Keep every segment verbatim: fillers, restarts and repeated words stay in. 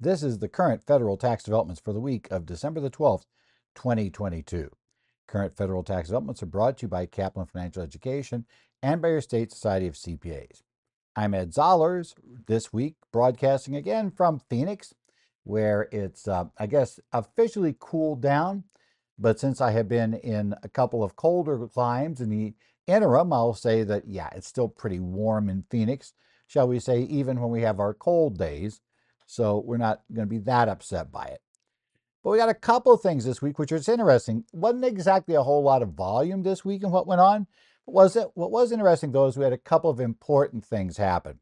This is the current federal tax developments for the week of December the twelfth, twenty twenty-two. Current federal tax developments are brought to you by Kaplan Financial Education and by your State Society of C P As. I'm Ed Zollers, this week broadcasting again from Phoenix, where it's, uh, I guess, officially cooled down. But since I have been in a couple of colder climes in the interim, I'll say that, yeah, it's still pretty warm in Phoenix, shall we say, even when we have our cold days. So we're not going to be that upset by it. But we got a couple of things this week, which is interesting. Wasn't exactly a whole lot of volume this week and what went on. But was it, what was interesting, though, is we had a couple of important things happen.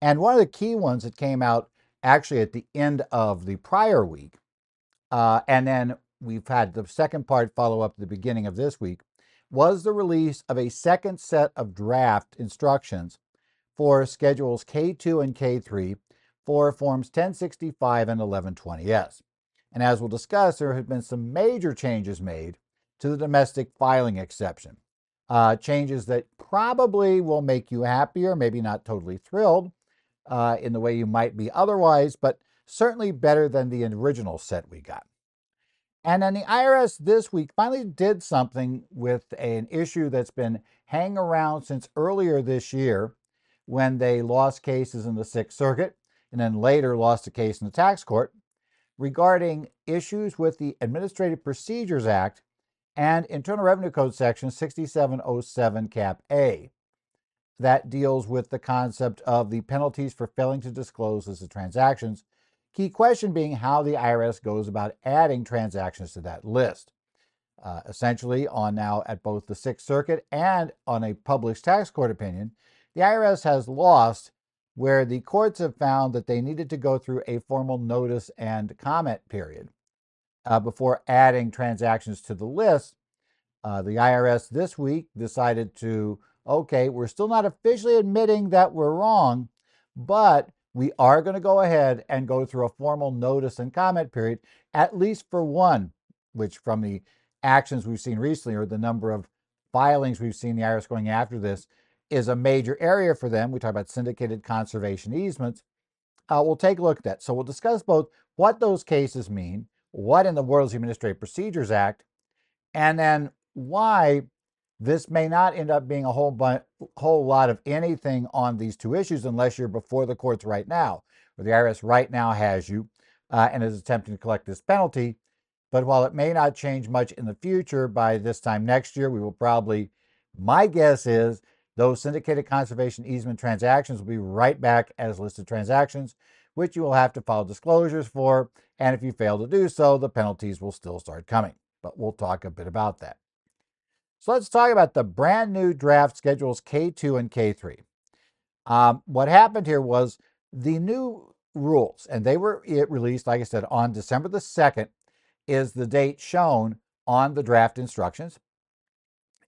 And one of the key ones that came out actually at the end of the prior week, uh, and then we've had the second part follow up at the beginning of this week, was the release of a second set of draft instructions for Schedules K two and K three for Forms ten sixty-five and eleven twenty S. And as we'll discuss, there have been some major changes made to the domestic filing exception, uh, changes that probably will make you happier, maybe not totally thrilled uh, in the way you might be otherwise, but certainly better than the original set we got. And then the I R S this week finally did something with an issue that's been hanging around since earlier this year when they lost cases in the Sixth Circuit and then later lost a case in the tax court regarding issues with the Administrative Procedures Act and Internal Revenue Code Section sixty-seven oh seven A that deals with the concept of the penalties for failing to disclose as the transactions. Key question being how the I R S goes about adding transactions to that list. Uh, essentially, on now at both the Sixth Circuit and on a published tax court opinion, the I R S has lost where the courts have found that they needed to go through a formal notice and comment period uh, before adding transactions to the list. Uh, the I R S this week decided to, okay, we're still not officially admitting that we're wrong, but we are going to go ahead and go through a formal notice and comment period, at least for one, which from the actions we've seen recently or the number of filings we've seen the I R S going after this, is a major area for them. We talk about syndicated conservation easements. Uh, we'll take a look at that. So we'll discuss both what those cases mean, what in the world is the Administrative Procedures Act, and then why this may not end up being a whole, bunch, whole lot of anything on these two issues unless you're before the courts right now, or the I R S right now has you uh, and is attempting to collect this penalty. But while it may not change much in the future, by this time next year, we will probably, my guess is, those syndicated conservation easement transactions will be right back as listed transactions, which you will have to file disclosures for. And if you fail to do so, the penalties will still start coming. But we'll talk a bit about that. So let's talk about the brand new draft Schedules K two and K three. Um, what happened here was the new rules, and they were released, like I said, on December the second is the date shown on the draft instructions.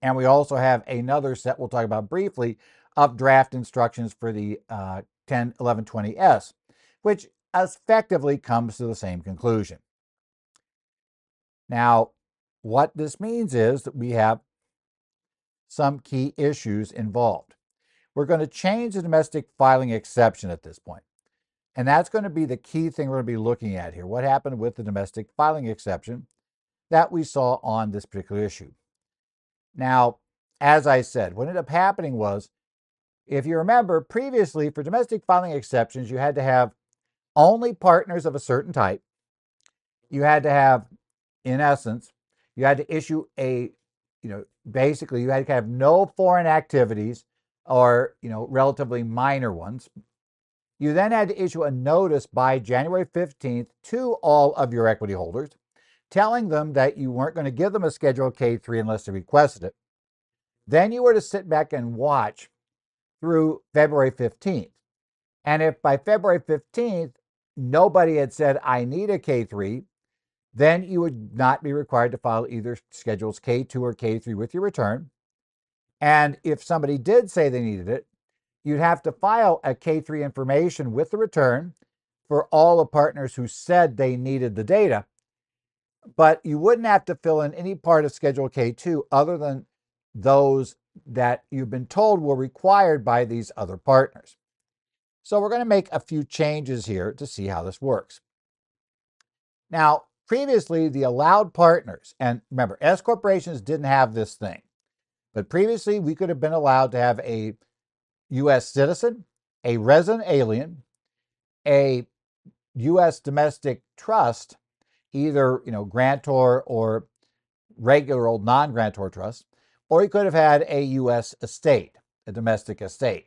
And we also have another set we'll talk about briefly of draft instructions for the uh, ten eleven twenty S, which effectively comes to the same conclusion. Now, what this means is that we have some key issues involved. We're going to change the domestic filing exception at this point. And that's going to be the key thing we're going to be looking at here. What happened with the domestic filing exception that we saw on this particular issue? Now, as I said, what ended up happening was, if you remember previously for domestic filing exceptions, you had to have only partners of a certain type. You had to have, in essence, you had to issue a, you know, basically you had to have no foreign activities or, you know, relatively minor ones. You then had to issue a notice by January fifteenth to all of your equity holders, telling them that you weren't going to give them a Schedule K three unless they requested it. Then you were to sit back and watch through February fifteenth. And if by February fifteenth, nobody had said, I need a K three, then you would not be required to file either Schedules K two or K three with your return. And if somebody did say they needed it, you'd have to file a K three information with the return for all the partners who said they needed the data. But you wouldn't have to fill in any part of Schedule K two other than those that you've been told were required by these other partners. So we're going to make a few changes here to see how this works. Now, previously, the allowed partners, and remember, S corporations didn't have this thing, but previously we could have been allowed to have a U S citizen, a resident alien, a U S domestic trust, either, you know, grantor or regular old non-grantor trust, or you could have had a U S estate, a domestic estate.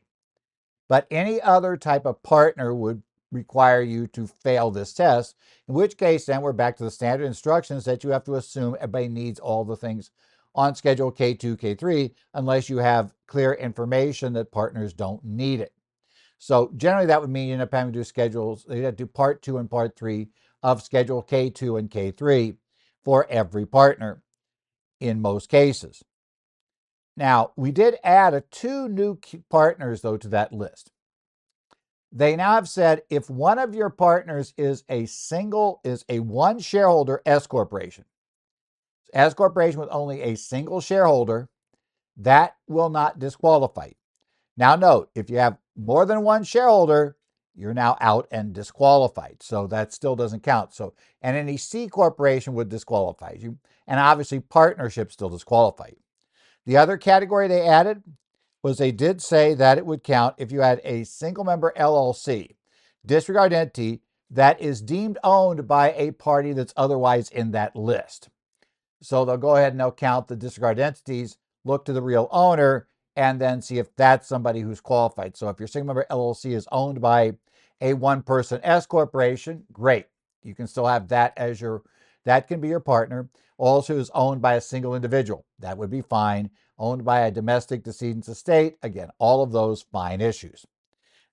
But any other type of partner would require you to fail this test, in which case then we're back to the standard instructions that you have to assume everybody needs all the things on Schedule K two, K three, unless you have clear information that partners don't need it. So generally that would mean you end up having to do schedules, you have to do part two and part three of Schedule K two and K three for every partner in most cases. Now, we did add a two new partners, though, to that list. They now have said if one of your partners is a single, is a one shareholder S corporation, S corporation with only a single shareholder, that will not disqualify you. Now, note, if you have more than one shareholder, you're now out and disqualified. So that still doesn't count. So, and any C corporation would disqualify you. And obviously, partnerships still disqualify you. The other category they added was they did say that it would count if you had a single member L L C, disregard entity, that is deemed owned by a party that's otherwise in that list. So they'll go ahead and they'll count the disregard entities, look to the real owner, and then see if that's somebody who's qualified. So if your single member L L C is owned by a one-person S corporation, great. You can still have that as your, that can be your partner. Also is owned by a single individual. That would be fine. Owned by a domestic decedent's estate. Again, all of those fine issues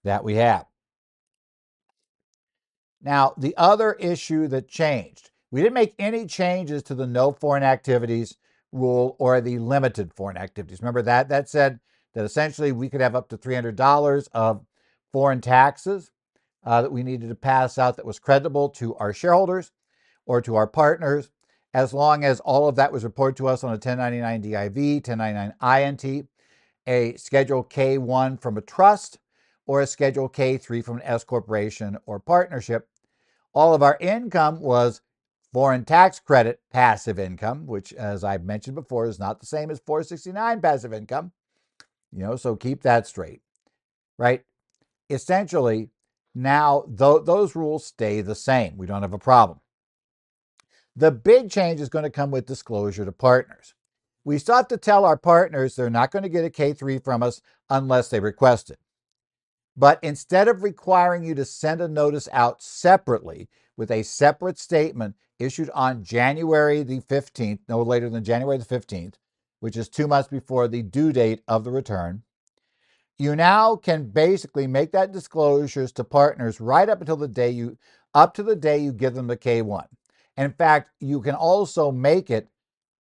that we have. Now, the other issue that changed, we didn't make any changes to the no foreign activities rule or the limited foreign activities. Remember that? That said that essentially we could have up to three hundred dollars of foreign taxes uh, that we needed to pass out that was creditable to our shareholders or to our partners, as long as all of that was reported to us on a ten ninety-nine D I V, ten ninety-nine I N T, a Schedule K one from a trust, or a Schedule K three from an S corporation or partnership. All of our income was foreign tax credit passive income, which, as I've mentioned before, is not the same as four sixty-nine passive income. You know, so keep that straight, right? Essentially, now th- those rules stay the same. We don't have a problem. The big change is going to come with disclosure to partners. We still have to tell our partners they're not going to get a K three from us unless they request it. But instead of requiring you to send a notice out separately with a separate statement issued on January the fifteenth, no later than January the fifteenth, which is two months before the due date of the return, you now can basically make that disclosures to partners right up until the day you, up to the day you give them the K one. In fact, you can also make it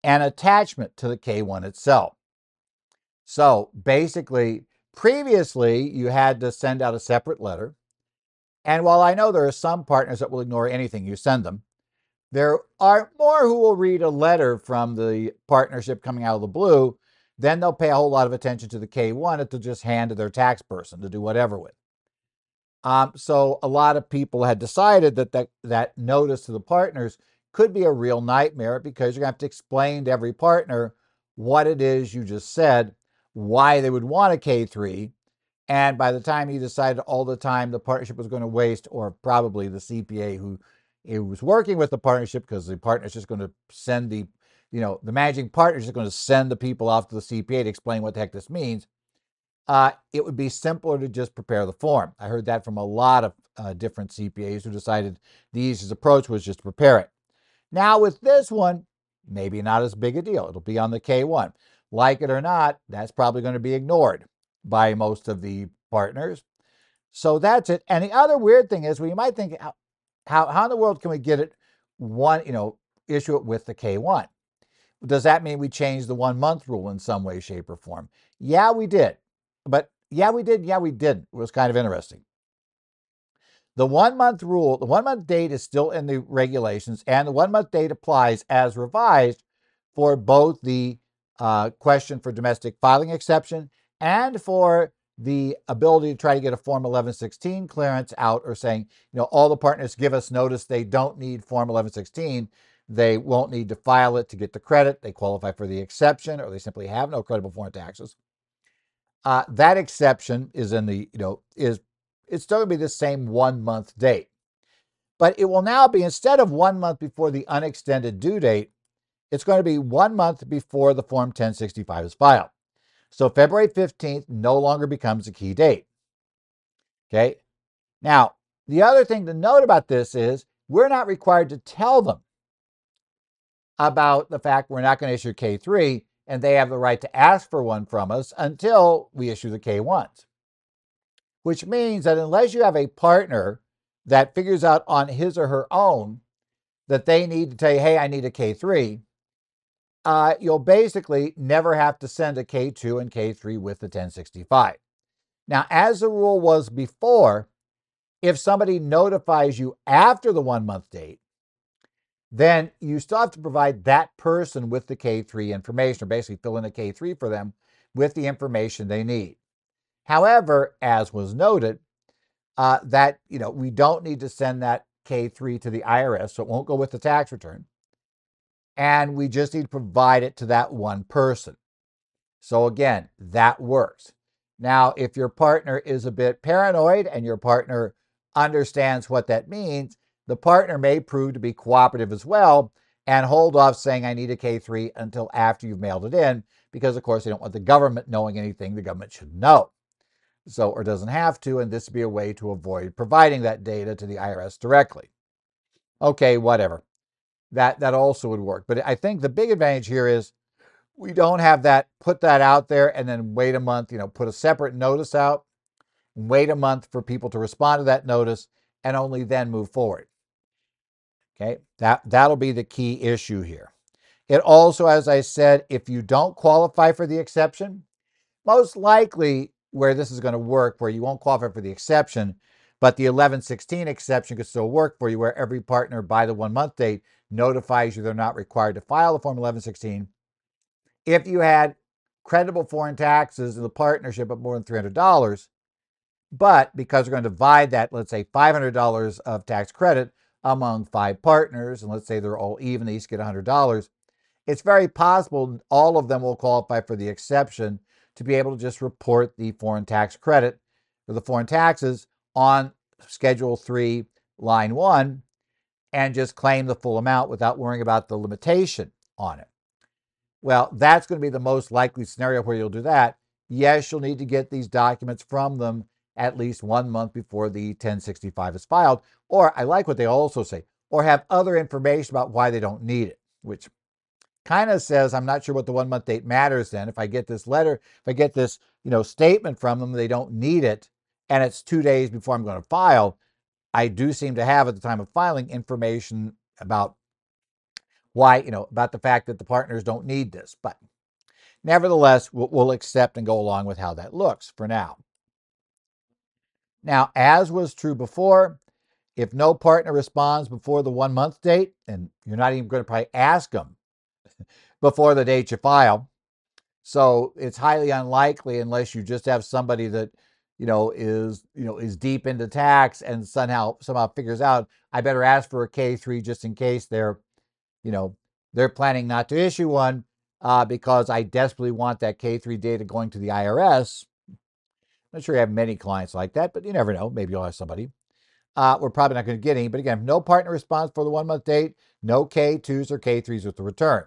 an attachment to the K one itself. So basically, previously, you had to send out a separate letter. And while I know there are some partners that will ignore anything you send them, there are more who will read a letter from the partnership coming out of the blue. Then they'll pay a whole lot of attention to the K one that they'll just hand to their tax person to do whatever with. Um, so a lot of people had decided that, that that notice to the partners could be a real nightmare because you're going to have to explain to every partner what it is you just said, why they would want a K three, and by the time you decided all the time the partnership was going to waste, or probably the C P A who, who was working with the partnership, because the partner's just going to send the, you know, the managing partner's just going to send the people off to the C P A to explain what the heck this means. Uh, it would be simpler to just prepare the form. I heard that from a lot of uh, different C P As who decided the easiest approach was just to prepare it. Now with this one, maybe not as big a deal. It'll be on the K one. Like it or not, that's probably going to be ignored by most of the partners. So that's it. And the other weird thing is, we might think, how, how, how in the world can we get it one, you know, issue it with the K one? Does that mean we change the one month rule in some way, shape, or form? Yeah, we did. But yeah, we did. Yeah, we didn't. It was kind of interesting. The one month rule, the one month date is still in the regulations, and the one month date applies as revised for both the uh, question for domestic filing exception and for the ability to try to get a Form eleven sixteen clearance out, or saying, you know, all the partners give us notice they don't need Form eleven sixteen. They won't need to file it to get the credit. They qualify for the exception, or they simply have no creditable foreign taxes. Uh, that exception is in the, you know, is it's still going to be the same one month date. But it will now be, instead of one month before the unextended due date, it's going to be one month before the Form ten sixty-five is filed. So February fifteenth no longer becomes a key date. Okay. Now, the other thing to note about this is we're not required to tell them about the fact we're not going to issue K three, and they have the right to ask for one from us until we issue the K ones, which means that unless you have a partner that figures out on his or her own that they need to tell you, hey, I need a K three, Uh, you'll basically never have to send a K two and K three with the ten sixty-five. Now, as the rule was before, if somebody notifies you after the one-month date, then you still have to provide that person with the K three information, or basically fill in a K three for them with the information they need. However, as was noted, uh, that, you know, we don't need to send that K three to the I R S, so it won't go with the tax return. And we just need to provide it to that one person. So again, that works. Now, if your partner is a bit paranoid and your partner understands what that means, the partner may prove to be cooperative as well and hold off saying, I need a K three until after you've mailed it in, because of course they don't want the government knowing anything the government should know. So, or doesn't have to, and this would be a way to avoid providing that data to the I R S directly. Okay, whatever. That, that also would work. But I think the big advantage here is we don't have that, put that out there and then wait a month, you know, put a separate notice out, wait a month for people to respond to that notice, and only then move forward. Okay, that, that'll be the key issue here. It also, as I said, if you don't qualify for the exception, most likely where this is going to work, where you won't qualify for the exception, but the eleven sixteen exception could still work for you, where every partner by the one-month date notifies you they're not required to file the Form eleven sixteen. If you had creditable foreign taxes in the partnership of more than three hundred dollars, but because we're going to divide that, let's say five hundred dollars of tax credit among five partners, and let's say they're all even, they each get one hundred dollars, it's very possible all of them will qualify for the exception to be able to just report the foreign tax credit or the foreign taxes on Schedule three, Line one, and just claim the full amount without worrying about the limitation on it. Well, that's going to be the most likely scenario where you'll do that. Yes, you'll need to get these documents from them at least one month before the ten sixty-five is filed, or I like what they also say, or have other information about why they don't need it, which kind of says, I'm not sure what the one month date matters then. If I get this letter, if I get this, you know, statement from them, they don't need it, and it's two days before I'm going to file, I do seem to have at the time of filing information about why, you know, about the fact that the partners don't need this. But nevertheless, we'll, we'll accept and go along with how that looks for now. Now, as was true before, if no partner responds before the one month date, and you're not even going to probably ask them before the date you file. So it's highly unlikely, unless you just have somebody that, you know, is, you know, is deep into tax and somehow, somehow figures out, I better ask for a K three just in case they're, you know, they're planning not to issue one uh, because I desperately want that K three data going to the I R S. I'm not sure you have many clients like that, but you never know. Maybe you'll have somebody. Uh, we're probably not going to get any, but again, if no partner responds for the one month date, no K twos or K threes with the return.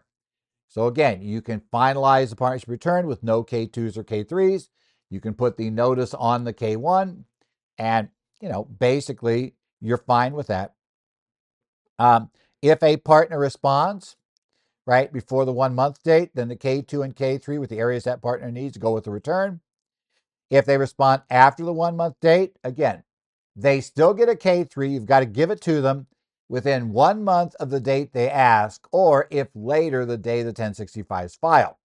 So again, you can finalize the partnership return with no K twos or K threes. You can put the notice on the K one, and, you know, basically you're fine with that. Um, if a partner responds, right, before the one-month date, then the K two and K three with the areas that partner needs go with the return. If they respond after the one-month date, again, they still get a K three. You've got to give it to them within one month of the date they ask, or if later, the day the ten sixty-five is filed.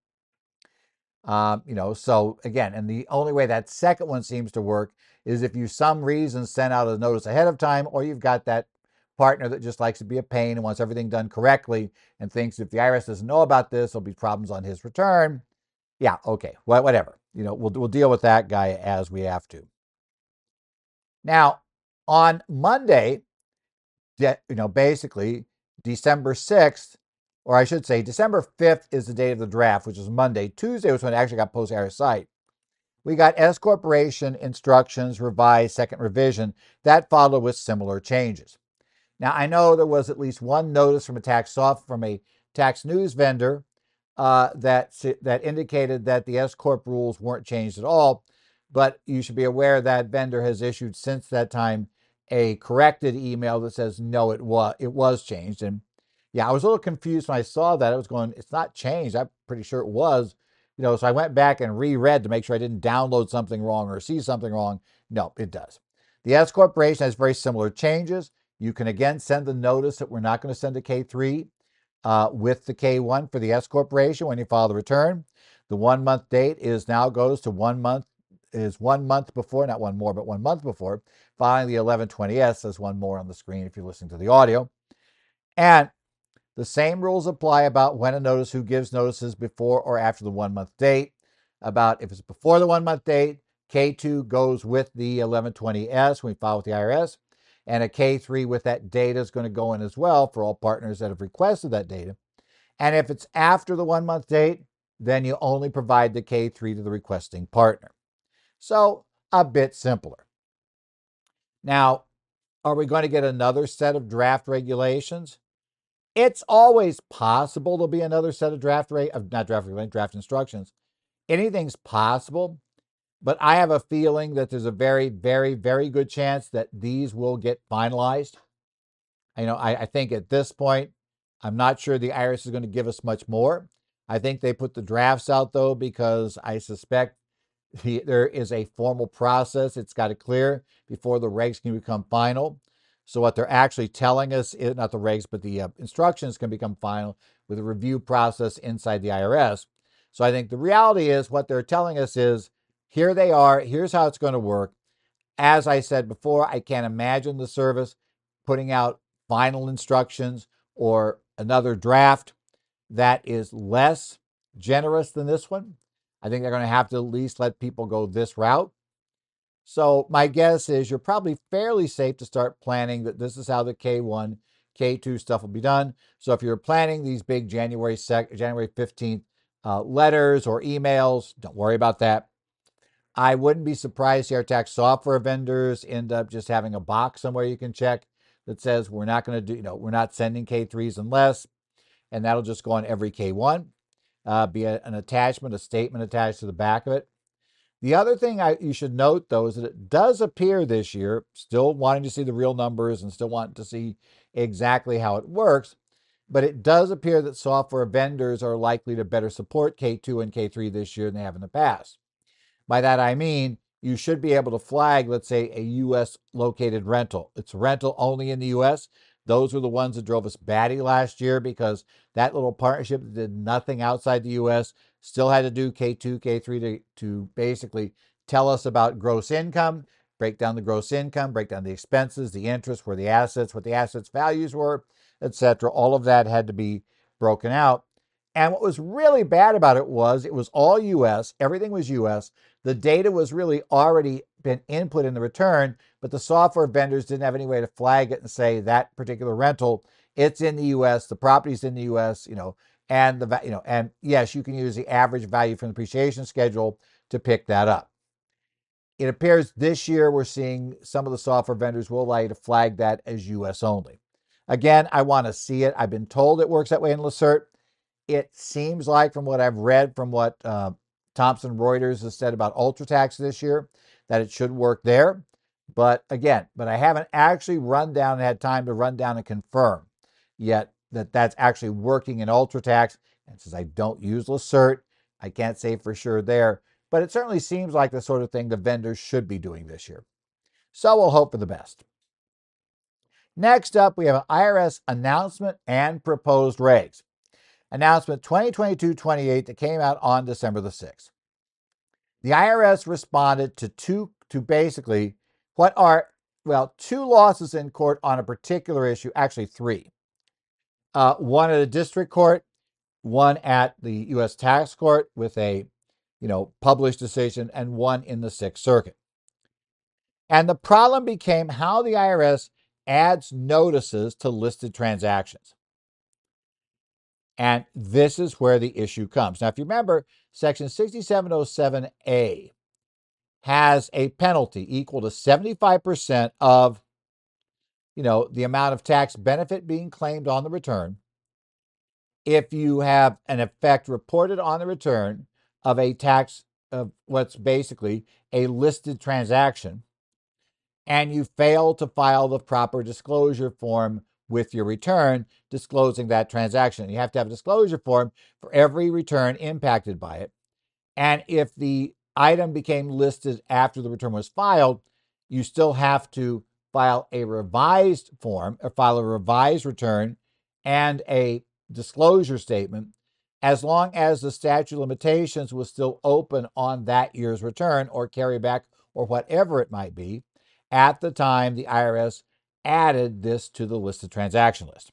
Um, you know, so again, and the only way that second one seems to work is if you, some reason, sent out a notice ahead of time, or you've got that partner that just likes to be a pain and wants everything done correctly and thinks if the I R S doesn't know about this, there'll be problems on his return. Yeah. Okay. Well, whatever. you know, we'll, we'll deal with that guy as we have to. Now, on Monday, you know, basically December sixth, or I should say December fifth is the date of the draft, which is Monday. Tuesday was when it actually got posted on our site. We got S Corporation Instructions Revised Second Revision. That followed with similar changes. Now, I know there was at least one notice from a tax soft, from a tax news vendor uh, that, that indicated that the S Corp rules weren't changed at all, but you should be aware that vendor has issued since that time a corrected email that says, no, it was, it was changed. And yeah, I was a little confused when I saw that. I was going, it's not changed. I'm pretty sure it was. You know, so I went back and reread to make sure I didn't download something wrong or see something wrong. No, it does. The S Corporation has very similar changes. You can again send the notice that we're not going to send a K three uh, with the K one for the S Corporation when you file the return. The one month date is now goes to one month, is one month before, not one more, but one month before filing the eleven twenty S. There's one more on the screen if you're listening to the audio. And the same rules apply about when a notice, who gives notices before or after the one-month date. About if it's before the one-month date, K two goes with the eleven twenty S when we file with the I R S, and a K three with that data is going to go in as well for all partners that have requested that data. And if it's after the one-month date, then you only provide the K three to the requesting partner. So a bit simpler. Now, are we going to get another set of draft regulations? It's always possible there'll be another set of draft rate of not draft rate, draft instructions. Anything's possible, but I have a feeling that there's a very, very, very good chance that these will get finalized. You know, I, I think at this point, I'm not sure the I R S is going to give us much more. I think they put the drafts out though, because I suspect the, there is a formal process. It's got to clear before the regs can become final. So what they're actually telling us is not the regs, but the uh, instructions can become final with a review process inside the I R S. So I think the reality is what they're telling us is here they are, here's how it's going to work. As I said before, I can't imagine the service putting out final instructions or another draft that is less generous than this one. I think they're going to have to at least let people go this route. So my guess is you're probably fairly safe to start planning that this is how the K one, K two stuff will be done. So if you're planning these big January second, January fifteenth uh, letters or emails, don't worry about that. I wouldn't be surprised if our tax software vendors end up just having a box somewhere you can check that says we're not going to do, you know, we're not sending K threes unless, and that'll just go on every K one, uh, be a, an attachment, a statement attached to the back of it. The other thing I, you should note, though, is that it does appear this year, still wanting to see the real numbers and still wanting to see exactly how it works, but it does appear that software vendors are likely to better support K two and K three this year than they have in the past. By that, I mean, you should be able to flag, let's say, a U S located rental. It's a rental only in the U S. Those were the ones that drove us batty last year because that little partnership that did nothing outside the U S still had to do K two, K three to, to basically tell us about gross income, break down the gross income, break down the expenses, the interest, where the assets, what the assets values were, et cetera. All of that had to be broken out. And what was really bad about it was it was all U S, everything was U S. The data was really already been input in the return, but the software vendors didn't have any way to flag it and say that particular rental, it's in the U S, the property's in the U S, you know, and the, you know, and yes, you can use the average value from the depreciation schedule to pick that up. It appears this year we're seeing some of the software vendors will allow you to flag that as U S only. Again, I want to see it. I've been told it works that way in LACERT. It seems like from what I've read, from what uh, Thomson Reuters has said about UltraTax this year, that it should work there. But again, but I haven't actually run down and had time to run down and confirm yet that that's actually working in UltraTax. And since I don't use LACERT, I can't say for sure there, but it certainly seems like the sort of thing the vendors should be doing this year. So we'll hope for the best. Next up, we have an I R S announcement and proposed regs. Announcement twenty twenty-two dash twenty-eight that came out on December the sixth. The I R S responded to two, to basically what are, well, two losses in court on a particular issue, actually three. Uh, one at a district court, one at the U S tax court with a you know, published decision and one in the Sixth Circuit. And the problem became how the I R S adds notices to listed transactions. And this is where the issue comes. Now, if you remember, Section sixty-seven oh seven A has a penalty equal to seventy-five percent of, you know, the amount of tax benefit being claimed on the return if you have an effect reported on the return of a tax of what's basically a listed transaction, and you fail to file the proper disclosure form with your return disclosing that transaction. You have to have a disclosure form for every return impacted by it. And if the item became listed after the return was filed, you still have to file a revised form or file a revised return and a disclosure statement, as long as the statute of limitations was still open on that year's return or carryback or whatever it might be at the time the I R S added this to the listed transaction list.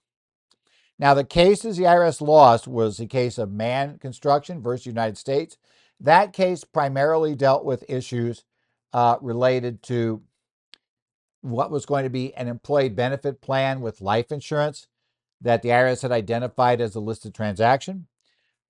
Now, the cases the I R S lost was the case of Mann Construction versus United States. That case primarily dealt with issues uh, related to what was going to be an employee benefit plan with life insurance that the I R S had identified as a listed transaction.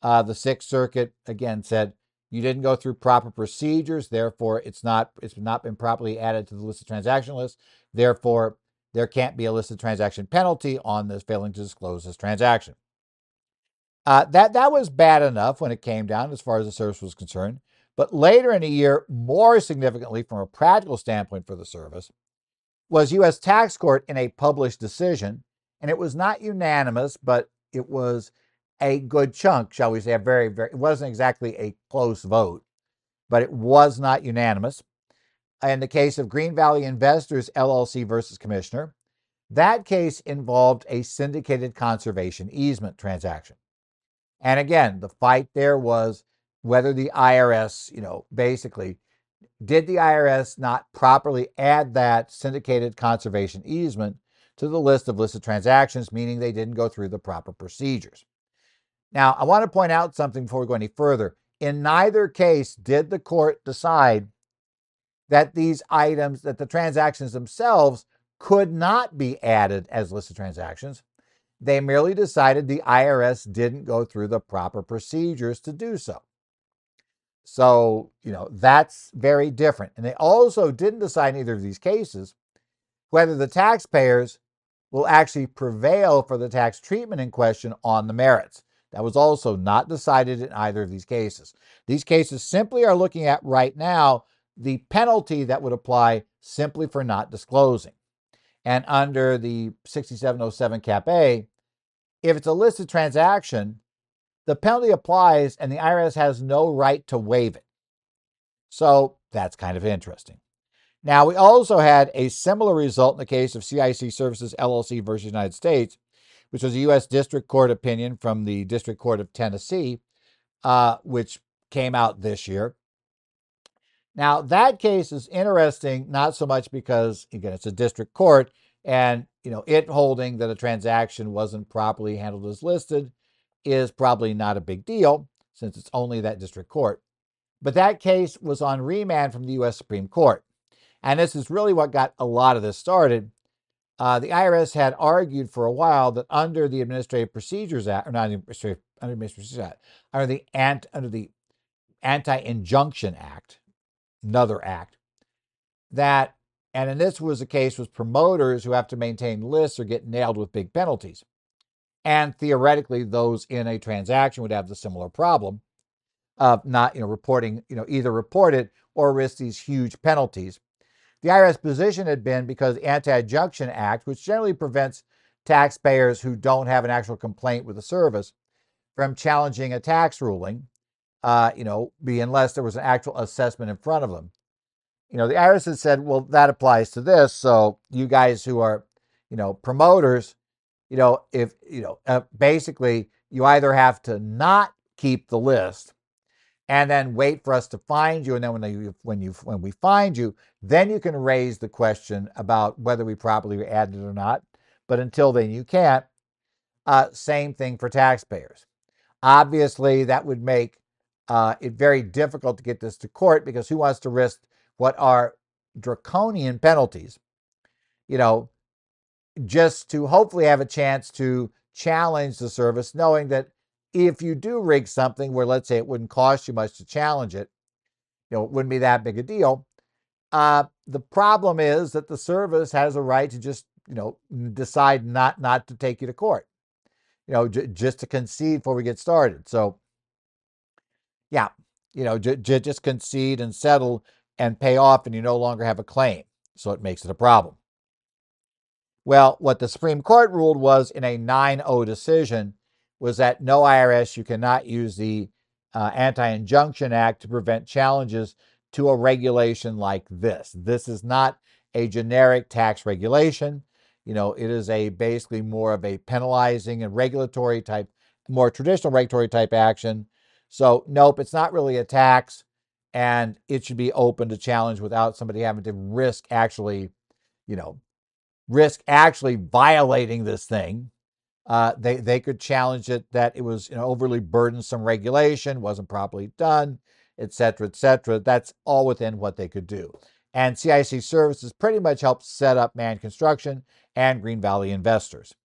Uh, the Sixth Circuit, again, said you didn't go through proper procedures, therefore it's not, it's not been properly added to the listed transaction list, therefore there can't be a listed transaction penalty on this failing to disclose this transaction. Uh, that, that was bad enough when it came down as far as the service was concerned, but later in the year, more significantly from a practical standpoint for the service, was U S Tax Court in a published decision, and it was not unanimous, but it was a good chunk, shall we say, a very, very, it wasn't exactly a close vote, but it was not unanimous. In the case of Green Valley Investors L L C versus Commissioner, that case involved a syndicated conservation easement transaction. And again, the fight there was whether the I R S, you know, basically, did the I R S not properly add that syndicated conservation easement to the list of listed transactions, meaning they didn't go through the proper procedures. Now, I want to point out something before we go any further. In neither case did the court decide that these items, that the transactions themselves could not be added as listed transactions. They merely decided the I R S didn't go through the proper procedures to do so. So, you know, that's very different. And they also didn't decide in either of these cases whether the taxpayers will actually prevail for the tax treatment in question on the merits. That was also not decided in either of these cases. These cases simply are looking at right now the penalty that would apply simply for not disclosing. And under the sixty-seven oh seven Cap A, if it's a listed transaction, the penalty applies and the I R S has no right to waive it. So that's kind of interesting. Now, we also had a similar result in the case of C I C Services L L C versus United States, which was a U S District Court opinion from the District Court of Tennessee, uh, which came out this year. Now, that case is interesting, not so much because, again, it's a district court and, you know, it holding that a transaction wasn't properly handled as listed is probably not a big deal since it's only that district court. But that case was on remand from the U S Supreme Court. And this is really what got a lot of this started. Uh, the I R S had argued for a while that under the Administrative Procedures Act, or not the Administrative, under the Administrative Procedures Act, under the, ant, under the Anti-Injunction Act, another act that, and in this was a case with promoters who have to maintain lists or get nailed with big penalties. And theoretically, those in a transaction would have the similar problem of not, you know, reporting, you know, either report it or risk these huge penalties. The I R S position had been because the Anti-Injunction Act, which generally prevents taxpayers who don't have an actual complaint with the service from challenging a tax ruling, Uh, you know, be unless there was an actual assessment in front of them. You know, the I R S had said, well, that applies to this. So you guys who are, you know, promoters, you know, if, you know, uh, basically you either have to not keep the list and then wait for us to find you. And then when they, when you, when we find you, then you can raise the question about whether we properly added or not. But until then, you can't. Uh, same thing for taxpayers. Obviously, that would make uh, it very difficult to get this to court, because who wants to risk what are draconian penalties, you know, just to hopefully have a chance to challenge the service, knowing that if you do rig something where, let's say, it wouldn't cost you much to challenge it, you know, it wouldn't be that big a deal. Uh, the problem is that the service has a right to just, you know, decide not not to take you to court, you know, j just to concede before we get started. So, yeah, you know, j j just concede and settle and pay off, and you no longer have a claim. So it makes it a problem. Well, what the Supreme Court ruled was, in a nine oh decision, was that no, I R S, you cannot use the uh, Anti-Injunction Act to prevent challenges to a regulation like this. This is not a generic tax regulation. You know, it is a basically more of a penalizing and regulatory type, more traditional regulatory type action. So nope, it's not really a tax, and it should be open to challenge without somebody having to risk actually, you know, risk actually violating this thing. Uh, they, they could challenge it that it was an overly burdensome regulation, wasn't properly done, et cetera, et cetera. That's all within what they could do. And C I C Services pretty much helped set up Mann Construction and Green Valley Investors.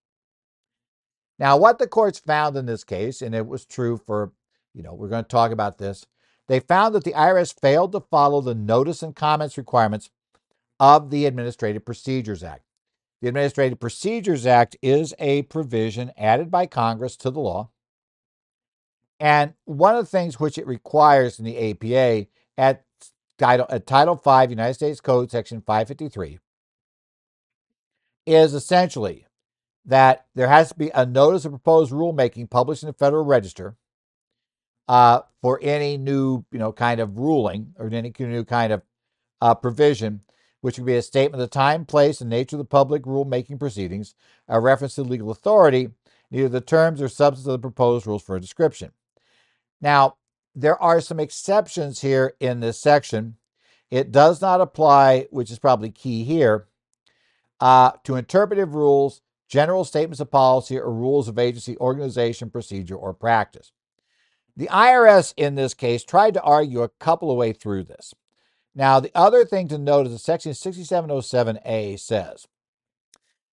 Now, what the courts found in this case, and it was true for, you know, we're going to talk about this, they found that the I R S failed to follow the notice and comments requirements of the Administrative Procedures Act. The Administrative Procedures Act is a provision added by Congress to the law. And one of the things which it requires in the A P A at Title, uh, Title five, United States Code, Section five fifty-three, is essentially that there has to be a notice of proposed rulemaking published in the Federal Register uh, for any new, you know, kind of ruling or any new kind of uh, provision, which would be a statement of the time, place, and nature of the public rulemaking proceedings, a reference to legal authority, neither the terms or substance of the proposed rules for a description. Now, there are some exceptions here in this section. It does not apply, which is probably key here, uh, to interpretive rules, general statements of policy, or rules of agency, organization, procedure, or practice. The I R S in this case tried to argue a couple of ways through this. Now, the other thing to note is that Section sixty-seven oh seven A says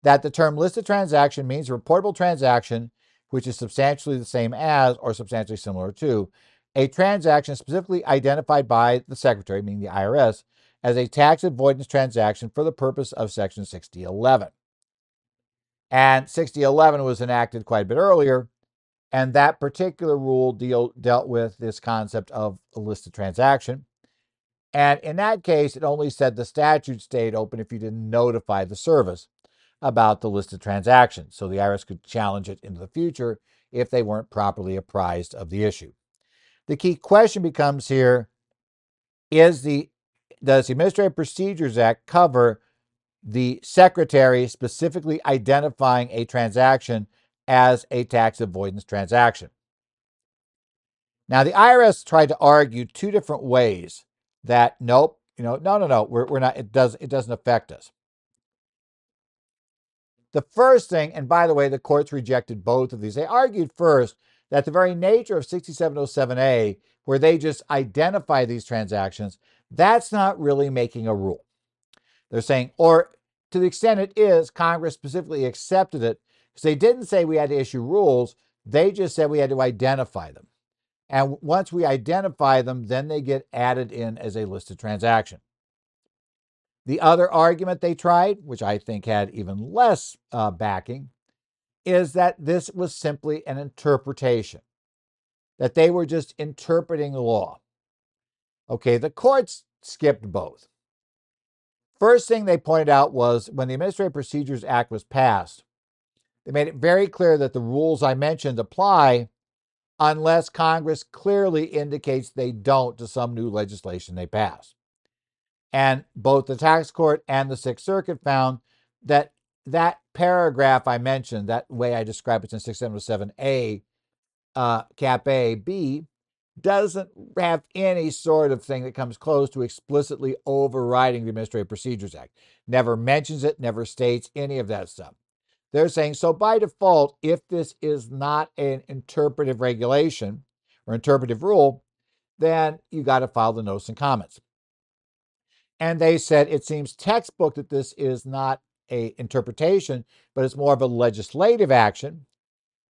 that the term listed transaction means a reportable transaction which is substantially the same as or substantially similar to a transaction specifically identified by the Secretary, meaning the I R S, as a tax avoidance transaction for the purpose of Section sixty eleven. And sixty eleven was enacted quite a bit earlier, and that particular rule deal, dealt with this concept of a listed transaction. And in that case, it only said the statute stayed open if you didn't notify the service about the listed transaction. So the I R S could challenge it into the future if they weren't properly apprised of the issue. The key question becomes here is the, does the Administrative Procedures Act cover the Secretary specifically identifying a transaction as a tax avoidance transaction? Now, the I R S tried to argue two different ways that nope, you know, no, no, no, we're, we're not, it does, it doesn't affect us. The first thing, and by the way, the courts rejected both of these. They argued first that the very nature of sixty-seven oh seven A, where they just identify these transactions, that's not really making a rule. They're saying, or to the extent it is, Congress specifically accepted it because they didn't say we had to issue rules. They just said we had to identify them. And once we identify them, then they get added in as a listed transaction. The other argument they tried, which I think had even less uh, backing, is that this was simply an interpretation, that they were just interpreting the law. Okay, the courts skipped both. First thing they pointed out was when the Administrative Procedures Act was passed, they made it very clear that the rules I mentioned apply unless Congress clearly indicates they don't to some new legislation they pass. And both the tax court and the Sixth Circuit found that that paragraph I mentioned, that way I describe it in sixty-seven oh seven A, uh, cap A, B, doesn't have any sort of thing that comes close to explicitly overriding the Administrative Procedures Act. Never mentions it, never states any of that stuff. They're saying, so by default, if this is not an interpretive regulation or interpretive rule, then you got to file the notice and comments. And they said it seems textbook that this is not a interpretation, but it's more of a legislative action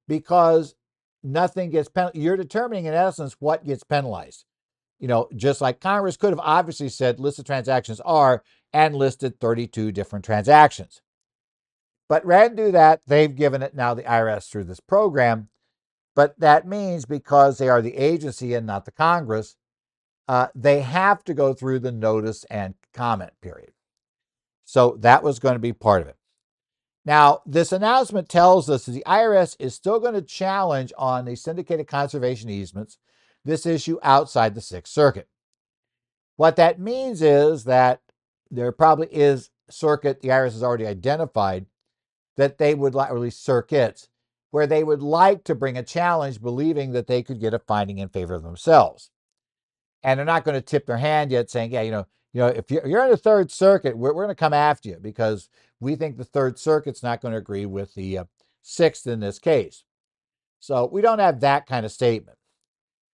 because nothing gets penalized. You're determining, in essence, what gets penalized. You know, just like Congress could have obviously said listed transactions are and listed thirty-two different transactions. But rather than do that, they've given it now the I R S through this program. But that means because they are the agency and not the Congress, uh, they have to go through the notice and comment period. So that was going to be part of it. Now, this announcement tells us that the I R S is still going to challenge on the syndicated conservation easements this issue outside the Sixth Circuit. What that means is that there probably is circuit, the I R S has already identified, that they would like, or at least circuits, where they would like to bring a challenge believing that they could get a finding in favor of themselves. And they're not going to tip their hand yet saying, yeah, you know, you know, if you're, you're in the Third Circuit, we're, we're going to come after you because we think the Third Circuit's not going to agree with the uh, Sixth in this case. So we don't have that kind of statement.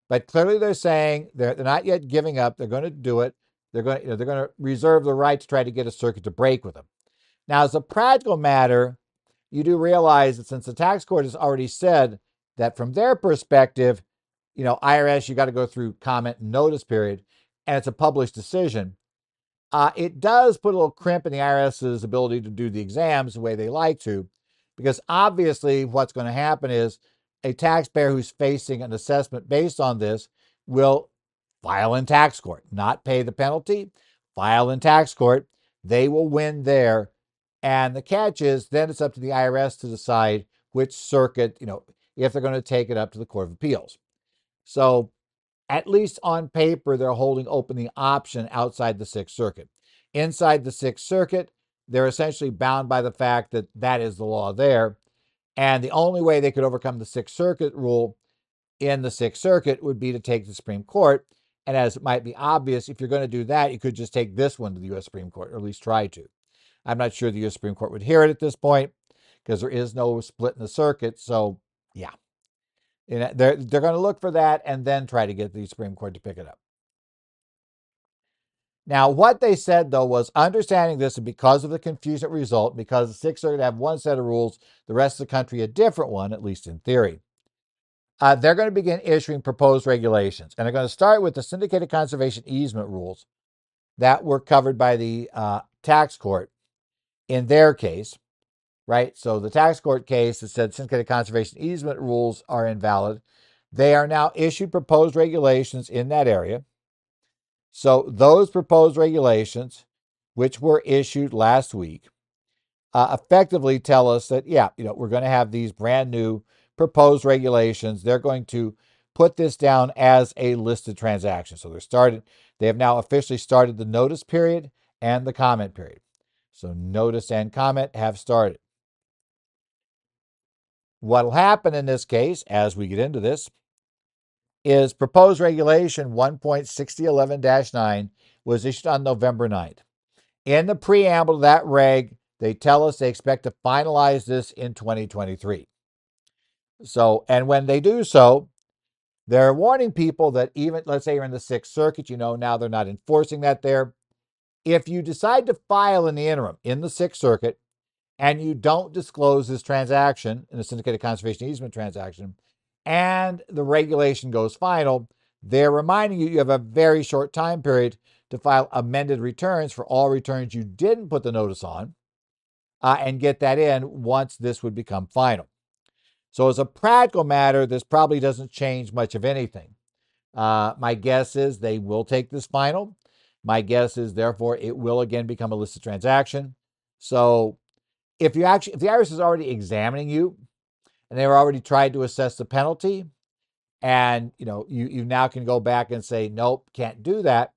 But clearly they're saying they're, they're not yet giving up. They're going to do it. They're going to, you know, they're going to reserve the right to try to get a circuit to break with them. Now, as a practical matter, you do realize that since the tax court has already said that from their perspective, you know, I R S, you got to go through comment and notice period, and it's a published decision. Uh, it does put a little crimp in the IRS's ability to do the exams the way they like to, because obviously what's going to happen is a taxpayer who's facing an assessment based on this will file in tax court, not pay the penalty, file in tax court. They will win there. And the catch is then it's up to the I R S to decide which circuit, you know, if they're going to take it up to the Court of Appeals. So at least on paper, they're holding open the option outside the Sixth Circuit. Inside the Sixth Circuit, they're essentially bound by the fact that that is the law there. And the only way they could overcome the Sixth Circuit rule in the Sixth Circuit would be to take the Supreme Court. And as it might be obvious, if you're going to do that, you could just take this one to the U S Supreme Court, or at least try to. I'm not sure the U S Supreme Court would hear it at this point because there is no split in the circuit. So, yeah, you know, they're, they're going to look for that and then try to get the Supreme Court to pick it up. Now, what they said, though, was understanding this, and because of the confusion result, because the Sixth Circuit have one set of rules, the rest of the country a different one, at least in theory, uh, they're going to begin issuing proposed regulations. And they're going to start with the syndicated conservation easement rules that were covered by the uh, tax court. In their case, right? So the tax court case that said syndicated conservation easement rules are invalid. They are now issued proposed regulations in that area. So those proposed regulations, which were issued last week, uh, effectively tell us that, yeah, you know, we're going to have these brand new proposed regulations. They're going to put this down as a listed transaction. So they're started, they have now officially started the notice period and the comment period. So notice and comment have started. What will happen in this case, as we get into this, is Proposed Regulation one point sixty eleven dash nine was issued on November ninth. In the preamble to that reg, they tell us they expect to finalize this in twenty twenty-three. So, and when they do so, they're warning people that even, let's say you're in the Sixth Circuit, you know, now they're not enforcing that there. If you decide to file in the interim in the Sixth Circuit and you don't disclose this transaction in the syndicated conservation easement transaction and the regulation goes final, they're reminding you you have a very short time period to file amended returns for all returns you didn't put the notice on uh, and get that in once this would become final. So as a practical matter, this probably doesn't change much of anything. Uh, my guess is they will take this final. My guess is, therefore, it will again become a listed transaction. So if you actually, if the I R S is already examining you and they've already tried to assess the penalty and, you know, you, you now can go back and say, nope, can't do that,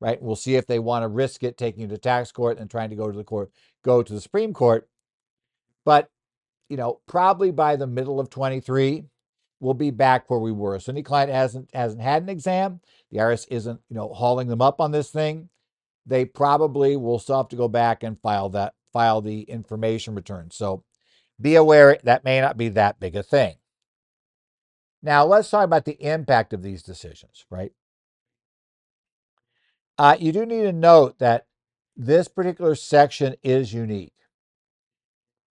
right? We'll see if they want to risk it, taking you to tax court and trying to go to the court, go to the Supreme Court. But, you know, probably by the middle of twenty-three, we'll be back where we were. So any client hasn't hasn't had an exam, the I R S isn't, you know, hauling them up on this thing. They probably will still have to go back and file that file the information return. So be aware that may not be that big a thing. Now let's talk about the impact of these decisions, right? Uh, you do need to note that this particular section is unique.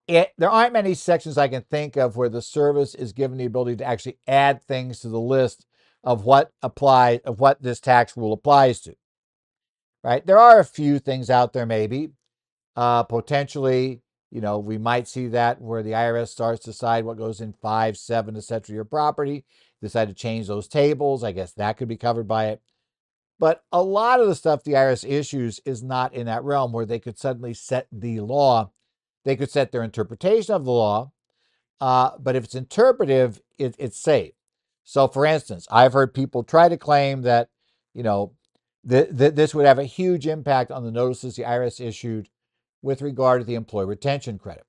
It, there aren't many sections I can think of where the service is given the ability to actually add things to the list of what apply, of what this tax rule applies to, right? There are a few things out there maybe. Uh, potentially, you know, we might see that where the I R S starts to decide what goes in five, seven, et cetera, your property, decide to change those tables. I guess that could be covered by it. But a lot of the stuff the I R S issues is not in that realm where they could suddenly set the law. They could set their interpretation of the law, uh, but if it's interpretive, it, it's safe. So for instance, I've heard people try to claim that, you know, th th this would have a huge impact on the notices the I R S issued with regard to the employee retention credit.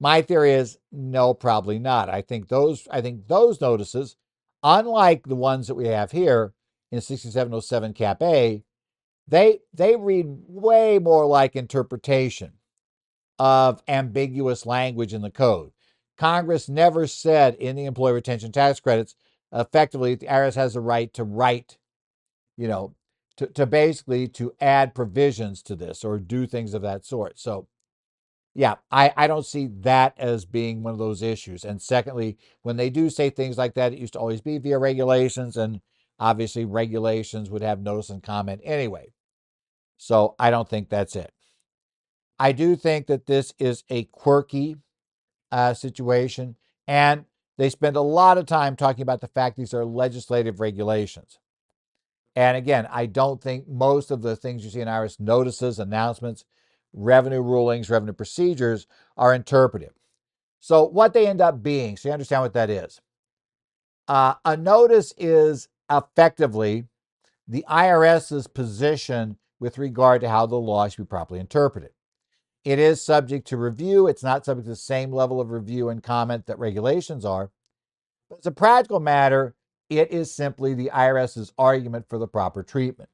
My theory is no, probably not. I think those, I think those notices, unlike the ones that we have here, in sixty-seven oh seven Cap A, they, they read way more like interpretation of ambiguous language in the code. Congress never said in the employee retention tax credits, effectively, the I R S has the right to write, you know, to, to basically to add provisions to this or do things of that sort. So yeah, I, I don't see that as being one of those issues. And secondly, when they do say things like that, it used to always be via regulations, and obviously, regulations would have notice and comment anyway. So I don't think that's it. I do think that this is a quirky uh, situation, and they spend a lot of time talking about the fact these are legislative regulations. And again, I don't think most of the things you see in I R S notices, announcements, revenue rulings, revenue procedures are interpretive. So what they end up being, so you understand what that is. Uh, a notice is effectively the IRS's position with regard to how the law should be properly interpreted. It is subject to review. It's not subject to the same level of review and comment that regulations are. But as a practical matter, it is simply the IRS's argument for the proper treatment.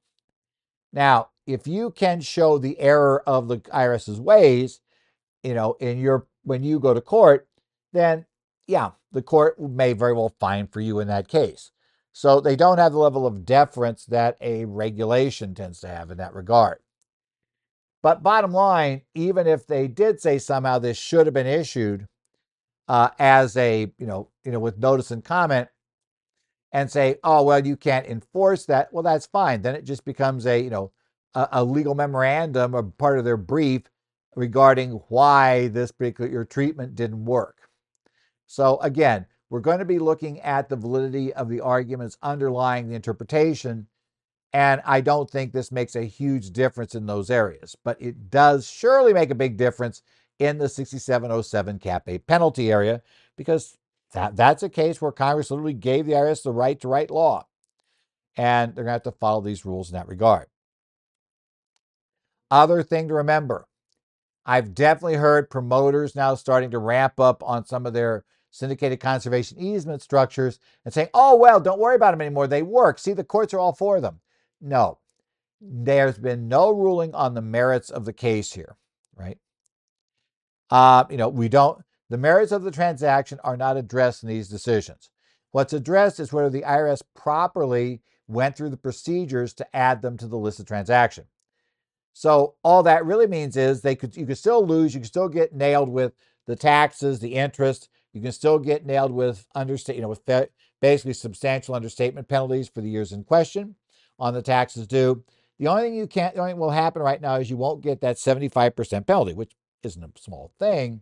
Now, if you can show the error of the IRS's ways, you know, in your when you go to court, then yeah, the court may very well fine for you in that case. So they don't have the level of deference that a regulation tends to have in that regard. But bottom line, even if they did say somehow this should have been issued uh, as a, you know, you know, with notice and comment and say, oh, well, you can't enforce that. Well, that's fine. Then it just becomes a, you know, a, a legal memorandum or part of their brief regarding why this particular your treatment didn't work. So again, we're going to be looking at the validity of the arguments underlying the interpretation, and I don't think this makes a huge difference in those areas, but it does surely make a big difference in the sixty-seven oh seven Cap A penalty area, because that, that's a case where Congress literally gave the I R S the right to write law, and they're going to have to follow these rules in that regard. Other thing to remember, I've definitely heard promoters now starting to ramp up on some of their syndicated conservation easement structures and saying, oh, well, don't worry about them anymore. They work. See, the courts are all for them. No, there's been no ruling on the merits of the case here, right? Uh, you know, we don't, the merits of the transaction are not addressed in these decisions. What's addressed is whether the I R S properly went through the procedures to add them to the list of transaction. So all that really means is they could, you could still lose, you could still get nailed with the taxes, the interest. You can still get nailed with understate, you know, with basically substantial understatement penalties for the years in question on the taxes due. The only thing you can't, the only thing will happen right now is you won't get that seventy-five percent penalty, which isn't a small thing,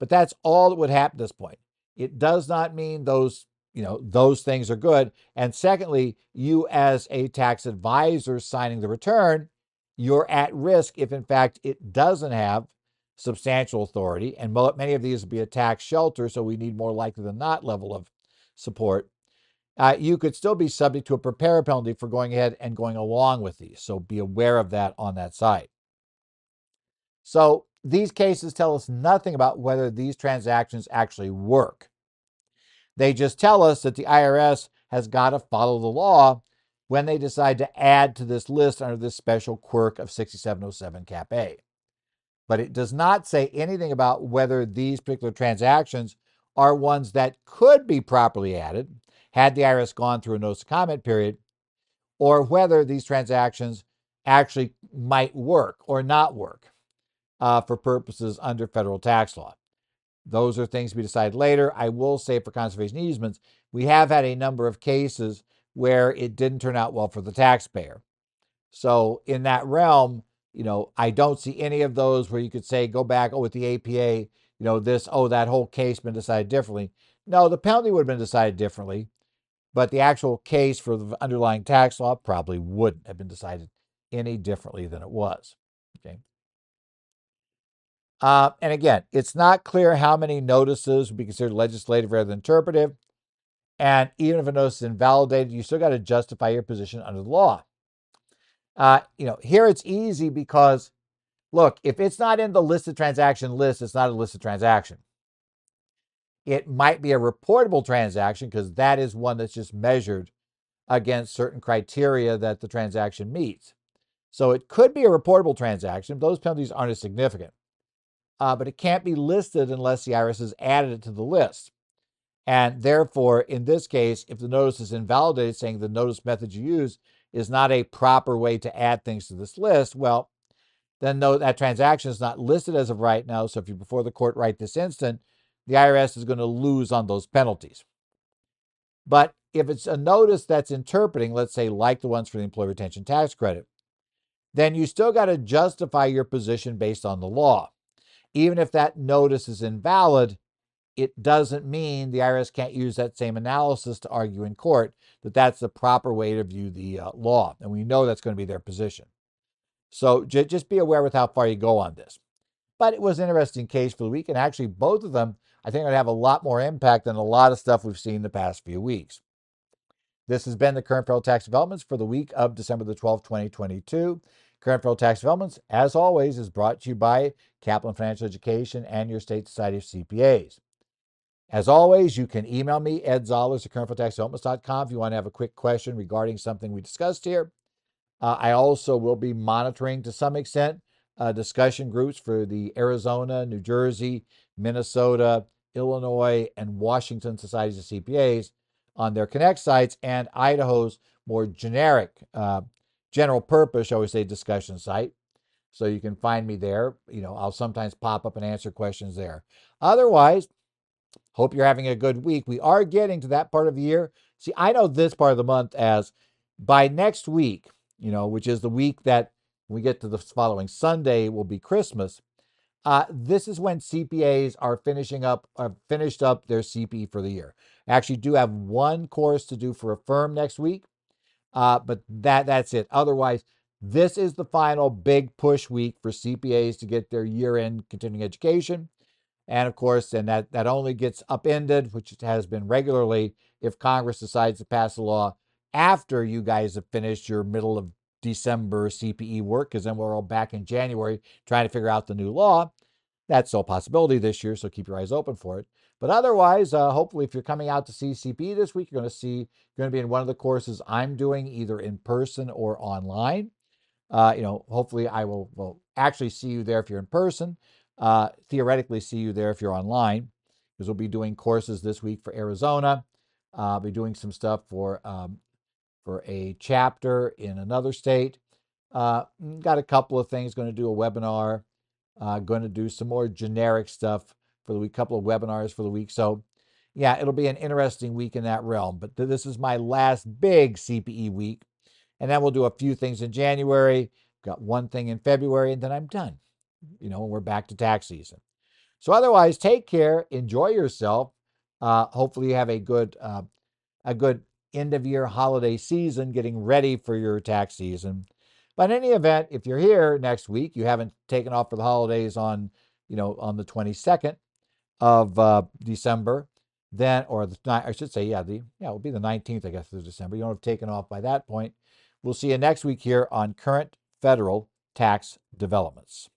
but that's all that would happen at this point. It does not mean those, you know, those things are good. And secondly, you as a tax advisor signing the return, you're at risk if in fact it doesn't have substantial authority, and many of these would be a tax shelter, so we need more likely than not level of support. Uh, you could still be subject to a preparer penalty for going ahead and going along with these, so be aware of that on that side. So these cases tell us nothing about whether these transactions actually work. They just tell us that the I R S has got to follow the law when they decide to add to this list under this special quirk of sixty-seven oh seven Cap A. But it does not say anything about whether these particular transactions are ones that could be properly added had the I R S gone through a notice of comment period, or whether these transactions actually might work or not work uh, for purposes under federal tax law. Those are things we decide later. I will say for conservation easements, we have had a number of cases where it didn't turn out well for the taxpayer. So in that realm, you know, I don't see any of those where you could say, go back, oh, with the A P A, you know, this, oh, that whole case been decided differently. No, the penalty would have been decided differently, but the actual case for the underlying tax law probably wouldn't have been decided any differently than it was. Okay. Uh, and again, it's not clear how many notices would be considered legislative rather than interpretive. And even if a notice is invalidated, you still got to justify your position under the law. Uh, you know, here it's easy because, look, if it's not in the listed transaction list, it's not a listed transaction. It might be a reportable transaction because that is one that's just measured against certain criteria that the transaction meets. So it could be a reportable transaction. Those penalties aren't as significant. Uh, but it can't be listed unless the I R S has added it to the list. And therefore, in this case, if the notice is invalidated, saying the notice method you use is not a proper way to add things to this list, well, then no, that transaction is not listed as of right now. So if you're before the court right this instant, the I R S is going to lose on those penalties. But if it's a notice that's interpreting, let's say like the ones for the Employee Retention Tax Credit, then you still got to justify your position based on the law. Even if that notice is invalid, it doesn't mean the I R S can't use that same analysis to argue in court that that's the proper way to view the uh, law. And we know that's going to be their position. So j just be aware with how far you go on this. But it was an interesting case for the week. And actually, both of them, I think, are going to have a lot more impact than a lot of stuff we've seen the past few weeks. This has been the current federal tax developments for the week of December the twelfth, twenty twenty-two. Current Federal Tax Developments, as always, is brought to you by Kaplan Financial Education and your State Society of C P As. As always, you can email me, Ed Zollers, at current federal tax developments dot com, if you want to have a quick question regarding something we discussed here. Uh, I also will be monitoring, to some extent, uh, discussion groups for the Arizona, New Jersey, Minnesota, Illinois, and Washington Societies of C P As on their Connect sites and Idaho's more generic uh general purpose, shall we say, discussion site. So you can find me there. You know, I'll sometimes pop up and answer questions there. Otherwise, hope you're having a good week. We are getting to that part of the year. See, I know this part of the month as by next week, you know, which is the week that we get to the following Sunday will be Christmas. Uh, this is when C P As are finishing up, are finished up their C P E for the year. I actually do have one course to do for a firm next week. Uh, but that that's it. Otherwise, this is the final big push week for C P As to get their year-end continuing education. And of course, and that, that only gets upended, which has been regularly, if Congress decides to pass a law after you guys have finished your middle of December C P E work, because then we're all back in January trying to figure out the new law. That's still a possibility this year, so keep your eyes open for it. But otherwise, uh, hopefully, if you're coming out to see C P E this week, you're going to see, you're going to be in one of the courses I'm doing, either in person or online. Uh, you know, hopefully, I will, will actually see you there if you're in person. Uh, theoretically, see you there if you're online, because we'll be doing courses this week for Arizona. Uh, I'll be doing some stuff for um, for a chapter in another state. Uh, got a couple of things. Going to do a webinar. Uh, going to do some more generic stuff for the week, couple of webinars for the week. So yeah, it'll be an interesting week in that realm, but th this is my last big C P E week. And then we'll do a few things in January, got one thing in February, and then I'm done. You know, we're back to tax season. So otherwise, take care, enjoy yourself. Uh, hopefully you have a good, uh, a good end of year holiday season, getting ready for your tax season. But in any event, if you're here next week, you haven't taken off for the holidays on, you know, on the twenty-second, of uh, December, then, or the, I should say, yeah, the, yeah, it'll be the nineteenth, I guess, of December. You don't have taken off by that point. We'll see you next week here on Current Federal Tax Developments.